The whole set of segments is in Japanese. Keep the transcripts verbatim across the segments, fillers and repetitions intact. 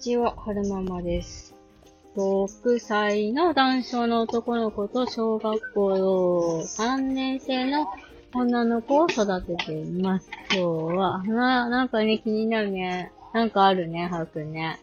ちは、はるままです。ろくさいの男性の男の子と小学校さんねんせいの女の子を育てています。今日は、な、なんかね、気になるね。なんかあるね、はるくんね。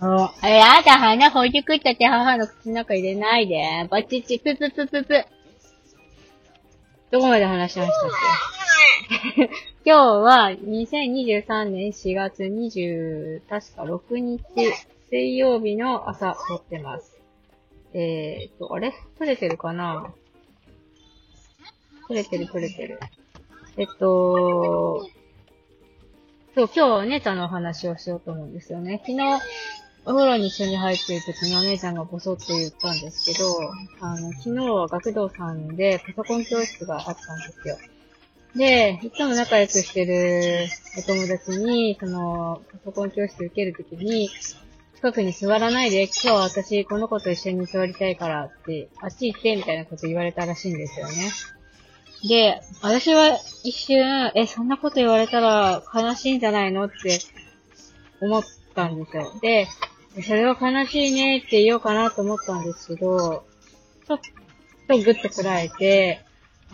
お、あれ、あだ、花ほじくったって母の口の中入れないで。バチチ、プププププ。どこまで話しましたっけ今日はにせんにじゅうさんねんしがつにじゅうろくにち水曜日の朝撮ってます。えーっと、あれ撮れてるかな撮れてる撮れてる。えっと、そう、今日はお姉ちゃんのお話をしようと思うんですよね。昨日、お風呂に一緒に入っている時にお姉ちゃんがボソって言ったんですけど、あの、昨日は学童さんでパソコン教室があったんですよ。で、いつも仲良くしてるお友達に、その、パソコン教室受けるときに、近くに座らないで、今日は私この子と一緒に座りたいからって、あっち行ってみたいなこと言われたらしいんですよね。で、私は一瞬、え、そんなこと言われたら悲しいんじゃないのって思ったんですよ。で、それは悲しいねって言おうかなと思ったんですけど、ちょっとグッとこらえて、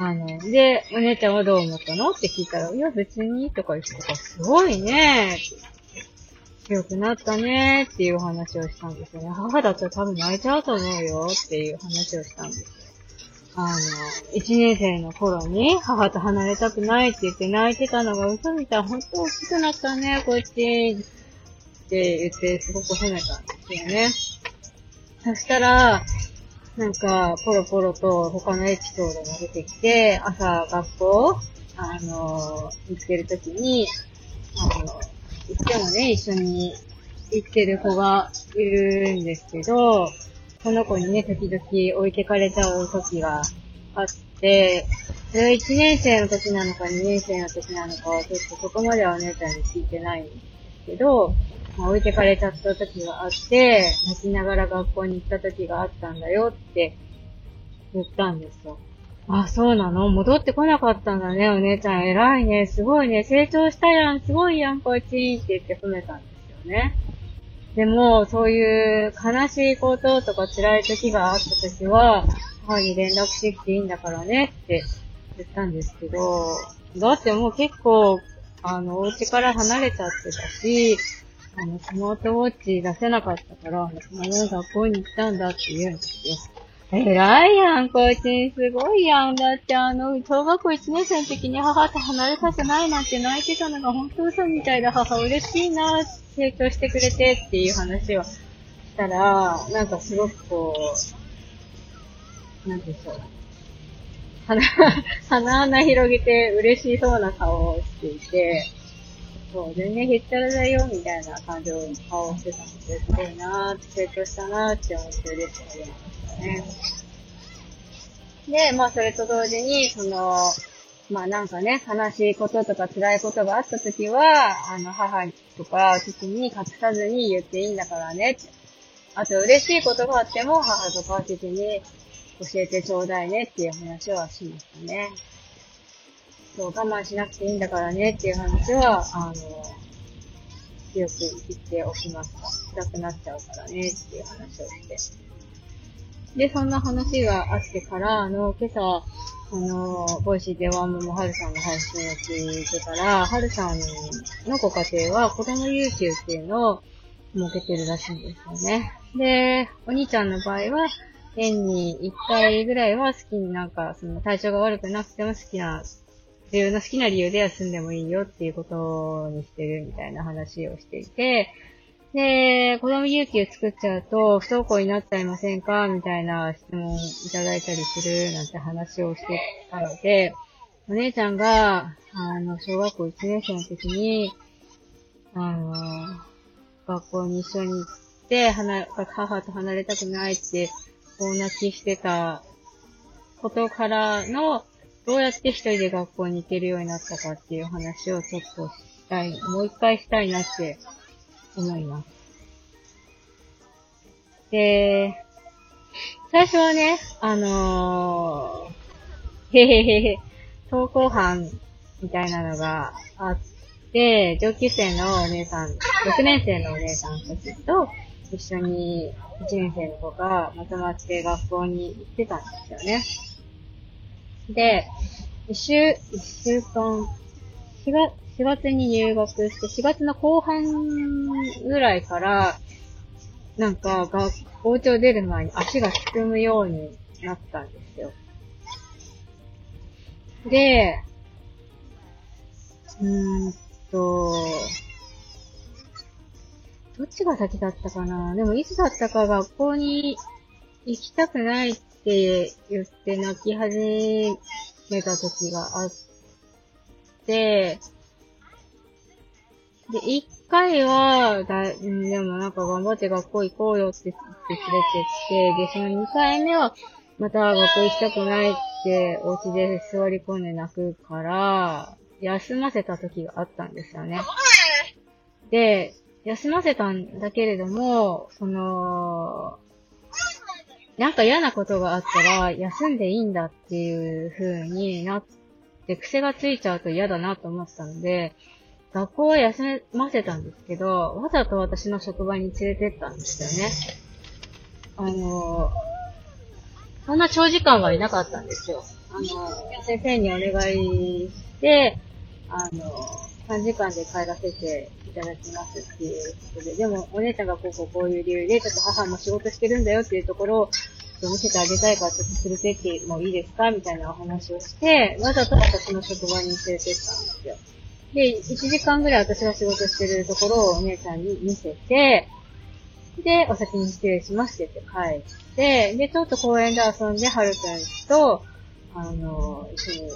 あの、で、お姉ちゃんはどう思ったのって聞いたら、いや別にとか言ってたから、すごいねー、強くなったねーっていう話をしたんですよね。母だったら多分泣いちゃうと思うよっていう話をしたんですよ。あの、一年生の頃に母と離れたくないって言って泣いてたのが嘘みたい、本当大きくなったね、こっちって言ってすごく褒めたんですよね。そしたら、なんか、ポロポロと他のエピソードが出てきて、朝学校、あの、行ってるときに、あの、行ってもね、一緒に行ってる子がいるんですけど、この子にね、時々置いてかれちゃうときがあって、それはいちねん生のときなのかにねん生のときなのかは、ちょっとそこまではお姉ちゃんに聞いてないんですけど、まあ、置いてかれちゃった時があって、泣きながら学校に行った時があったんだよって言ったんですよ。あ、そうなの？戻ってこなかったんだね、お姉ちゃん。偉いね、すごいね、成長したやん、すごいやん、こいちって言って褒めたんですよね。でも、そういう悲しいこととか辛い時があった時は、母に連絡してきていいんだからねって言ったんですけど、だってもう結構、あの、お家から離れちゃってたし、あの、スマートウォッチ出せなかったから、学校に行ったんだって言うんですよ。えらいやん、こいつ。すごいやん。だってあの、小学校いちねん生の時に母と離れさせないなんて泣いてたのが本当嘘みたいだ。母嬉しいな、成長してくれてっていう話をしたら、なんかすごくこう、なんでしょう。鼻、鼻穴広げて嬉しそうな顔をしていて、そう、全然へっちゃらだよ、みたいな感情の顔をしてたので、すごいなぁ、成長したなぁって思って嬉しくなりましたね。で、まあ、それと同時に、その、まあ、なんかね、悲しいこととか辛いことがあったときは、あの、母とか父に隠さずに言っていいんだからねって。あと、嬉しいことがあっても、母とか父に教えてちょうだいねっていう話はしましたね。我慢しなくていいんだからねっていう話は、あの、強く言っておきました。辛くなっちゃうからねっていう話をして。で、そんな話があってから、あの、今朝、あの、ボイシーでワンモモはるさんの配信を聞いてから、はるさんのご家庭は子供優秀っていうのを設けてるらしいんですよね。で、お兄ちゃんの場合は、年にいっかいぐらいは好きになんか、その体調が悪くなくても好きな、自分の好きな理由で休んでもいいよっていうことにしてるみたいな話をしていて、で、子供有給作っちゃうと不登校になっちゃいませんかみたいな質問いただいたりするなんて話をしてたので、お姉ちゃんが、あの、小学校いちねん生の時に、あの、学校に一緒に行って、母と離れたくないって、大泣きしてたことからの、どうやって一人で学校に行けるようになったかっていう話をちょっとしたい、もう一回したいなって思います。で、最初はね、あのー、へへへへ、登校班みたいなのがあっで、上級生のお姉さん、ろくねん生のお姉さんたちと一緒にいちねん生の子がまとまって学校に行ってたんですよね。で、一週、一週間、しがつ、しがつに入学して、しがつの後半ぐらいから、なんか学校長出る前に足が進むようになったんですよ。で、うーんと、どっちが先だったかな。でもいつだったか学校に行きたくないって言って泣き始めた時があって、で、一回はだ、でもなんか頑張って学校行こうよって言って連れてきて、で、その二回目はまた学校行きたくないってお家で座り込んで泣くから、休ませた時があったんですよね。で、休ませたんだけれども、その、なんか嫌なことがあったら休んでいいんだっていう風になって癖がついちゃうと嫌だなと思ったので、学校は休ませたんですけど、わざと私の職場に連れてったんですよね。あの、そんな長時間はいなかったんですよ。あの、先生にお願いして、あの、さんじかんで帰らせていただきますっていうことで、でもお姉ちゃんがこうこうこういう理由で、ちょっと母も仕事してるんだよっていうところを見せてあげたいから、ちょっと連れてってもいいですかみたいなお話をして、わざと私の職場に連れてったんですよ。で、いちじかんぐらい私が仕事してるところをお姉ちゃんに見せて、で、お先に失礼しますって言って帰って、で、ちょっと公園で遊んで、はるちゃんと、あの、一緒に帰る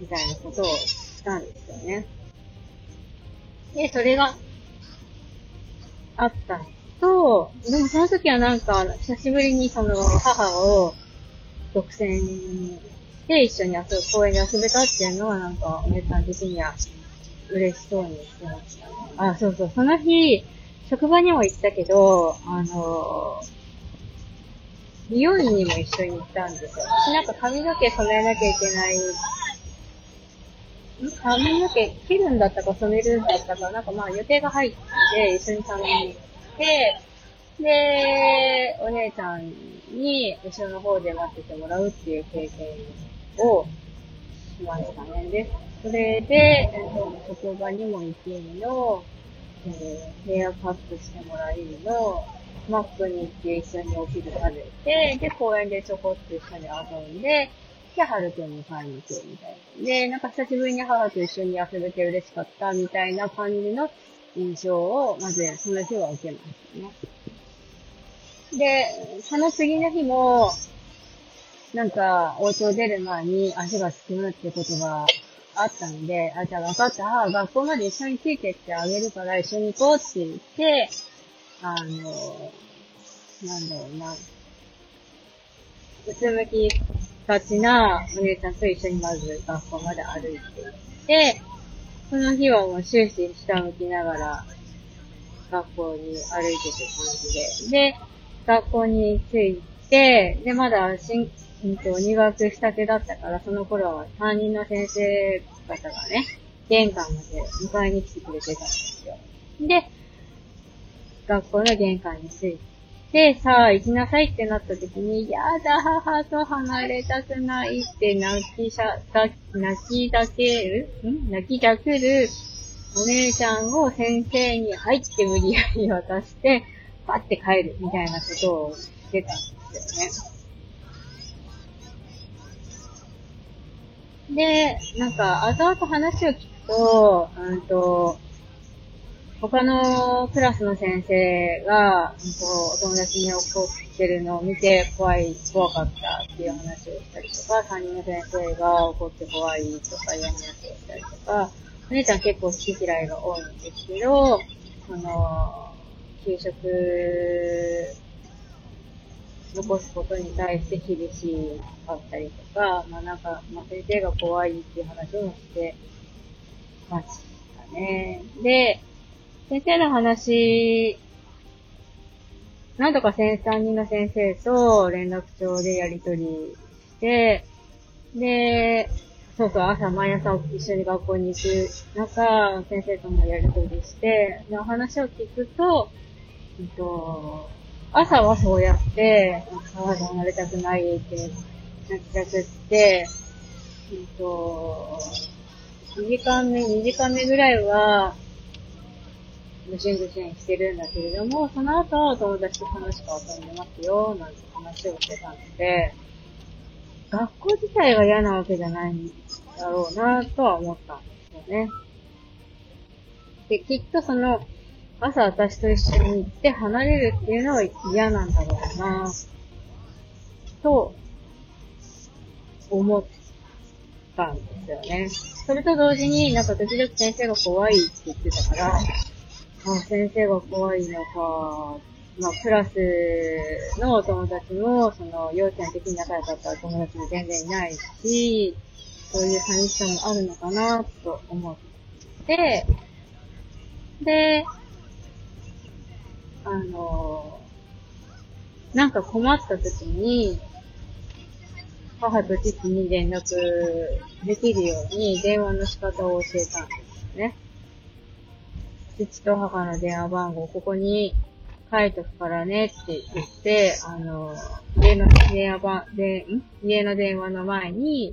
みたいなことをしたんですよね。で、それがあったと、でもその時はなんか、久しぶりにその母を独占して一緒に遊ぶ、公園で遊べたっていうのはなんか、お姉さん的には嬉しそうにしてましたね。あ、そうそう、その日、職場にも行ったけど、あの、美容院にも一緒に行ったんですよ。私なんか髪の毛染めなきゃいけない。髪の毛切るんだったか染めるんだったか、なんかまあ予定が入って一緒に頼んで、で、お姉ちゃんに後ろの方で待っててもらうっていう経験をしましたね。で、それで、職場にも行けるの、ヘアカットしてもらえるの、マックに行って一緒にお昼食べて、で、公園でちょこっと一緒に遊んで、で、はるくんに買いに行くみたいな。で、なんか久しぶりに母と一緒に遊べて嬉しかったみたいな感じの印象を、まずその日は受けましたね。で、その次の日も、なんか、お家を出る前に足がすくむってことがあったので、あ、じゃあ分かった、母、学校まで一緒についてってあげるから一緒に行こうって言って、あの、なんだろうな、うつむきがちなお姉ちゃんと一緒にまず学校まで歩いていって、その日はもう終始下向きながら学校に歩いてて感じで、で、学校に着いて、で、まだ新、入学したてだったから、その頃は担任の先生方がね、玄関まで迎えに来てくれてたんですよ。で、学校の玄関に着いて、さあ行きなさいってなった時に、やだ、母と離れたくないって泣きしゃ、泣きだける、ん泣きだけるお姉ちゃんを先生に入って無理やり渡して、バッて帰るみたいなことをしてたんですよね。で、なんか、後々話を聞くと、うんと、他のクラスの先生が、うんと、お友達に送ってるのを見て、怖い、怖かったっていう話をしたりとか、担任の先生が怒って怖いとかいう話をしたりとか、お姉ちゃん結構好き嫌いが多いんですけど、その、給食、残すことに対して厳しかったりとか、まあなんか、まあ先生が怖いっていう話をしてましたね。で、先生の話、何度か先生、担任の先生と連絡帳でやり取りして、で、そうそう、朝毎朝一緒に学校に行く中、先生ともやりとりして、で、お話を聞くと、えっと、朝はそうやって、川で離れたくないって、泣きたくって、えっと、にじかんめぐらいは、無心無心してるんだけれども、その後、友達と楽しく遊んでますよ、なんて話をしてたので、学校自体が嫌なわけじゃないんだろうなとは思ったんですよね。で、きっとその、朝私と一緒に行って離れるっていうのは嫌なんだろうなと思ったんですよね。それと同時になんか時々先生が怖いって言ってたから、あ、先生が怖いのか、まあ、クラスのお友達も、その、幼稚園的に仲良かったお友達も全然いないし、そういう寂しさもあるのかな、と思って、で、あの、なんか困った時に、母と父に連絡できるように電話の仕方を教えたんですね。父と母の電話番号、ここに、書いとくからねって言って、あの、家の電話番、で、ん?家の電話の前に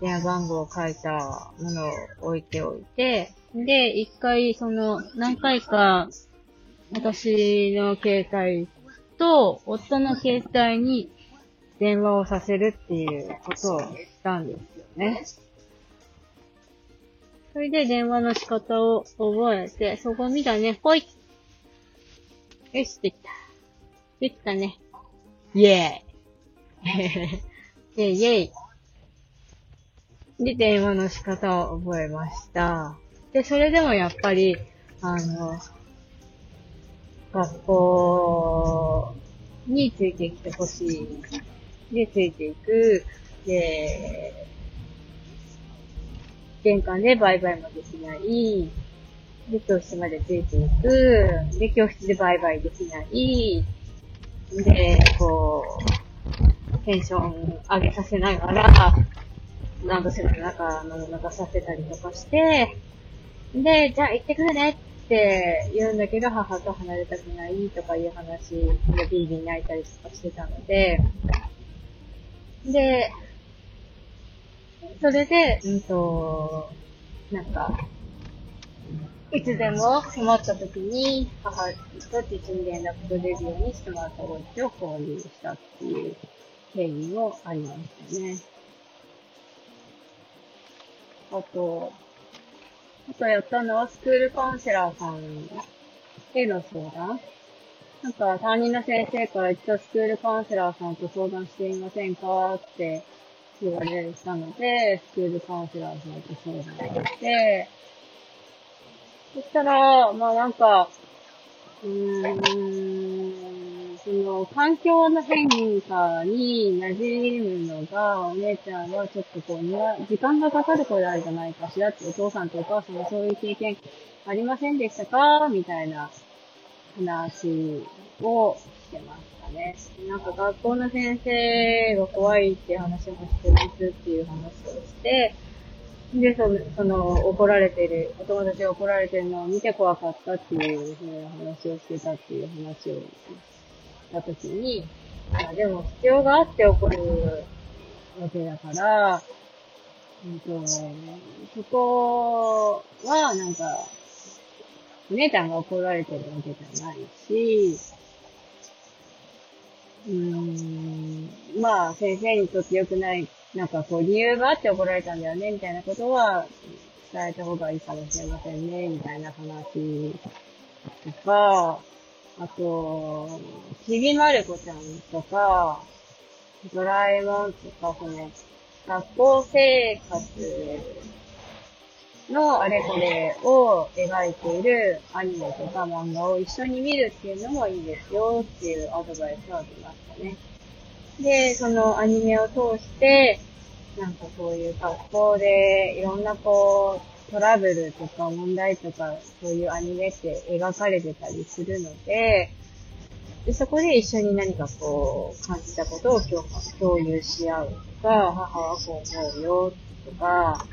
電話番号を書いたものを置いておいて、で、一回、その、何回か、私の携帯と夫の携帯に電話をさせるっていうことをしたんですよね。それで電話の仕方を覚えて、そこ見たね、ほい!よし、できた。できたね。イエーイ。で、イエーイ。で、電話の仕方を覚えました。で、それでもやっぱり、あの、学校についてきてほしい。で、ついていく。で、玄関でバイバイもできない。で、教室までついていく。で、教室でバイバイできない。で、こう、テンション上げさせながら、ランドセルの中のもの出させたりとかして、で、じゃあ行ってくるねって言うんだけど、母と離れたくないとかいう話でビービー泣いたりとかしてたので、で、それで、うんと、なんか、いつでも困った時に母と父に連絡取れるようにしてもらったおうちを購入したっていう経緯もありましたね。あと、あとやったのはスクールカウンセラーさんへの相談。なんか担任の先生から一度スクールカウンセラーさんと相談していませんかって言われたので、スクールカウンセラーさんと相談して、そしたら、まあなんか、うーん、その、環境の変化に馴染むのが、お姉ちゃんはちょっとこう、時間がかかる子であるじゃないかしらって、お父さんとお母さんはそういう経験ありませんでしたかみたいな話をしてましたね。なんか学校の先生が怖いっていう話もしてますっていう話をして、で、その、その、怒られてる、お友達が怒られてるのを見て怖かったっていう、そういう話をしてたっていう話をしたときに、あ、でも必要があって怒るわけだから、うんと、そこは、なんか、お姉ちゃんが怒られてるわけじゃないし、うーん、まあ、先生にとって良くない、なんかこう理由があって怒られたんだよねみたいなことは伝えた方がいいかもしれませんねみたいな話とか、あとちびまる子ちゃんとかドラえもんとか、その学校生活のあれこれを描いているアニメとか漫画を一緒に見るっていうのもいいですよっていうアドバイスは出ましたね。で、そのアニメを通して、なんかそういう学校でいろんなこう、トラブルとか問題とか、そういうアニメって描かれてたりするので、でそこで一緒に何かこう、感じたことを共有し合うとか、母はこう思うよととか、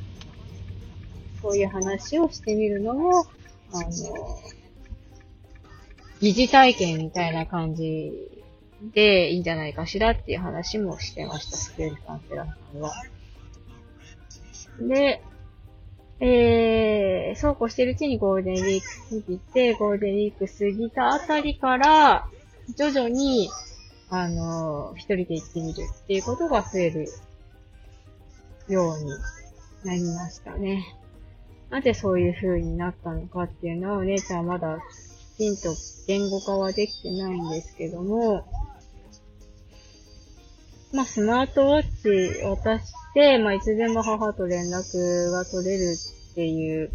そういう話をしてみるのも、あの、疑似体験みたいな感じでいいんじゃないかしらっていう話もしてました、スクエルカンセラーさんは。で、えー、そうこうしてるうちにゴールデンウィーク過ぎて、ゴールデンウィーク過ぎたあたりから、徐々に、あの、一人で行ってみるっていうことが増えるようになりましたね。なぜそういう風になったのかっていうのは、お姉ちゃんはまだきちんと言語化はできてないんですけども、まあ、スマートウォッチ渡して、まあ、いつでも母と連絡が取れるっていう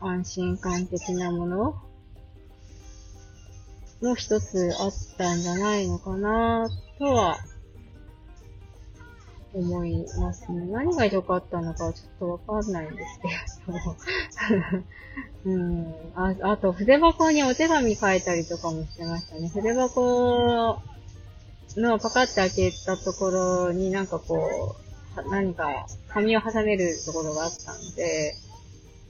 安心感的なものも一つあったんじゃないのかなとは思いますね。何が良かったのかはちょっとわかんないんですけど、うん、あ, あと筆箱にお手紙書いたりとかもしてましたね。筆箱のパカって開けたところになんかこう何か紙を挟めるところがあったんで、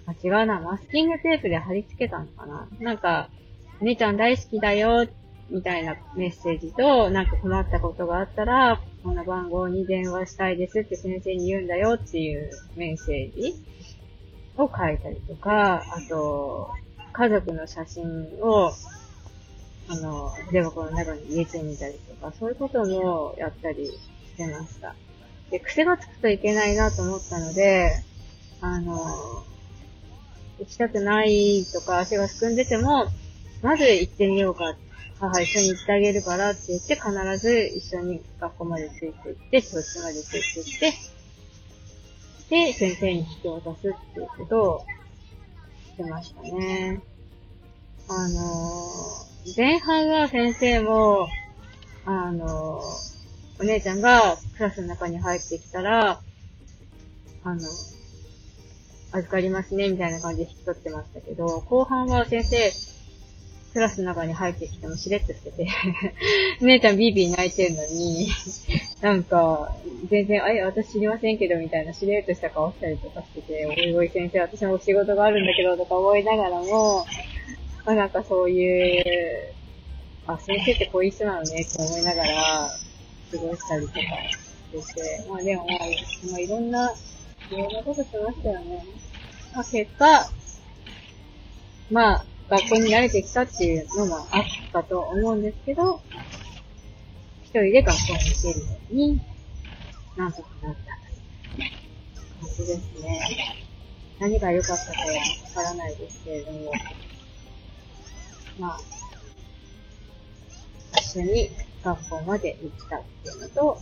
あ違うなマスキングテープで貼り付けたのかな。なんかお姉ちゃん大好きだよ、みたいなメッセージと、なんか困ったことがあったら、この番号に電話したいですって先生に言うんだよっていうメッセージを書いたりとか、あと、家族の写真を、あの、筆箱の中に入れてみたりとか、そういうこともやったりしてました。で、癖がつくといけないなと思ったので、あの、行きたくないとか足がすくんでても、まず行ってみようか。母一緒に行ってあげるからって言って、必ず一緒に学校までついて行って、教室までついて行って、で、先生に引き渡すっていうことをしてましたね。あのー、前半は先生も、あのー、お姉ちゃんがクラスの中に入ってきたら、あの、預かりますね、みたいな感じで引き取ってましたけど、後半は先生、クラスの中に入ってきてもしれっとしてて、姉ちゃんビービー泣いてるのに、なんか、全然、あれ、私知りませんけど、みたいなしれっとした顔したりとかしてて、おいおい先生、私も仕事があるんだけど、とか思いながらも、まあなんかそういう、あ、先生ってこういう人なのね、って思いながら、過ごしたりとかしてて、まあでも、まあ、まあいろんな、いろんなことしましたよね。まあ結果、まあ、学校に慣れてきたっていうのもあったと思うんですけど、一人で学校に行けるように、なんとかなった感じですね。何が良かったかはわからないですけれども、まあ、一緒に学校まで行ったっていうのと、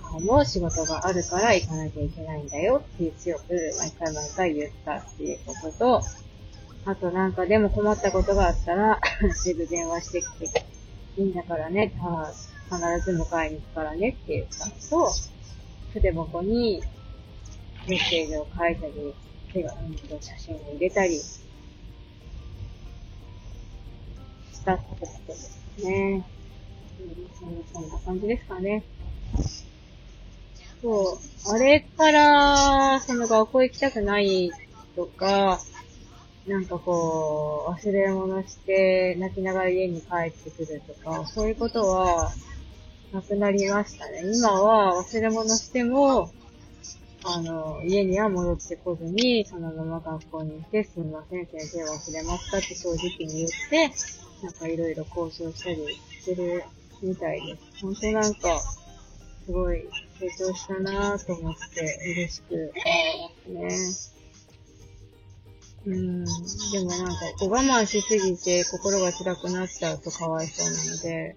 母も仕事があるから行かなきゃいけないんだよっていう強く毎回毎回言ったっていうことと、あとなんかでも困ったことがあったらすぐ電話してきていいんだからね、必ず迎えに行くからねっていう感じと、筆箱にメッセージを書いたり、手が写真を入れたりしたことですね。そんな感じですかね。そう、あれからその学校行きたくないとか、なんかこう、忘れ物して、泣きながら家に帰ってくるとか、そういうことは、なくなりましたね。今は忘れ物しても、あの、家には戻ってこずに、そのまま学校に行って、すみません、先生忘れましたって正直に言って、なんかいろいろ交渉したりしてるみたいです。本当なんか、すごい成長したなぁと思って、嬉しく思いますね。うん、でもなんか、我慢しすぎて心が辛くなっちゃうとかわいそうなので、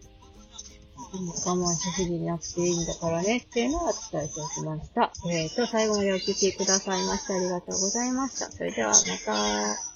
我慢しすぎなくていいんだからねっていうのは伝えておきました。えーと、最後までお聞きくださいましてありがとうございました。それではまた。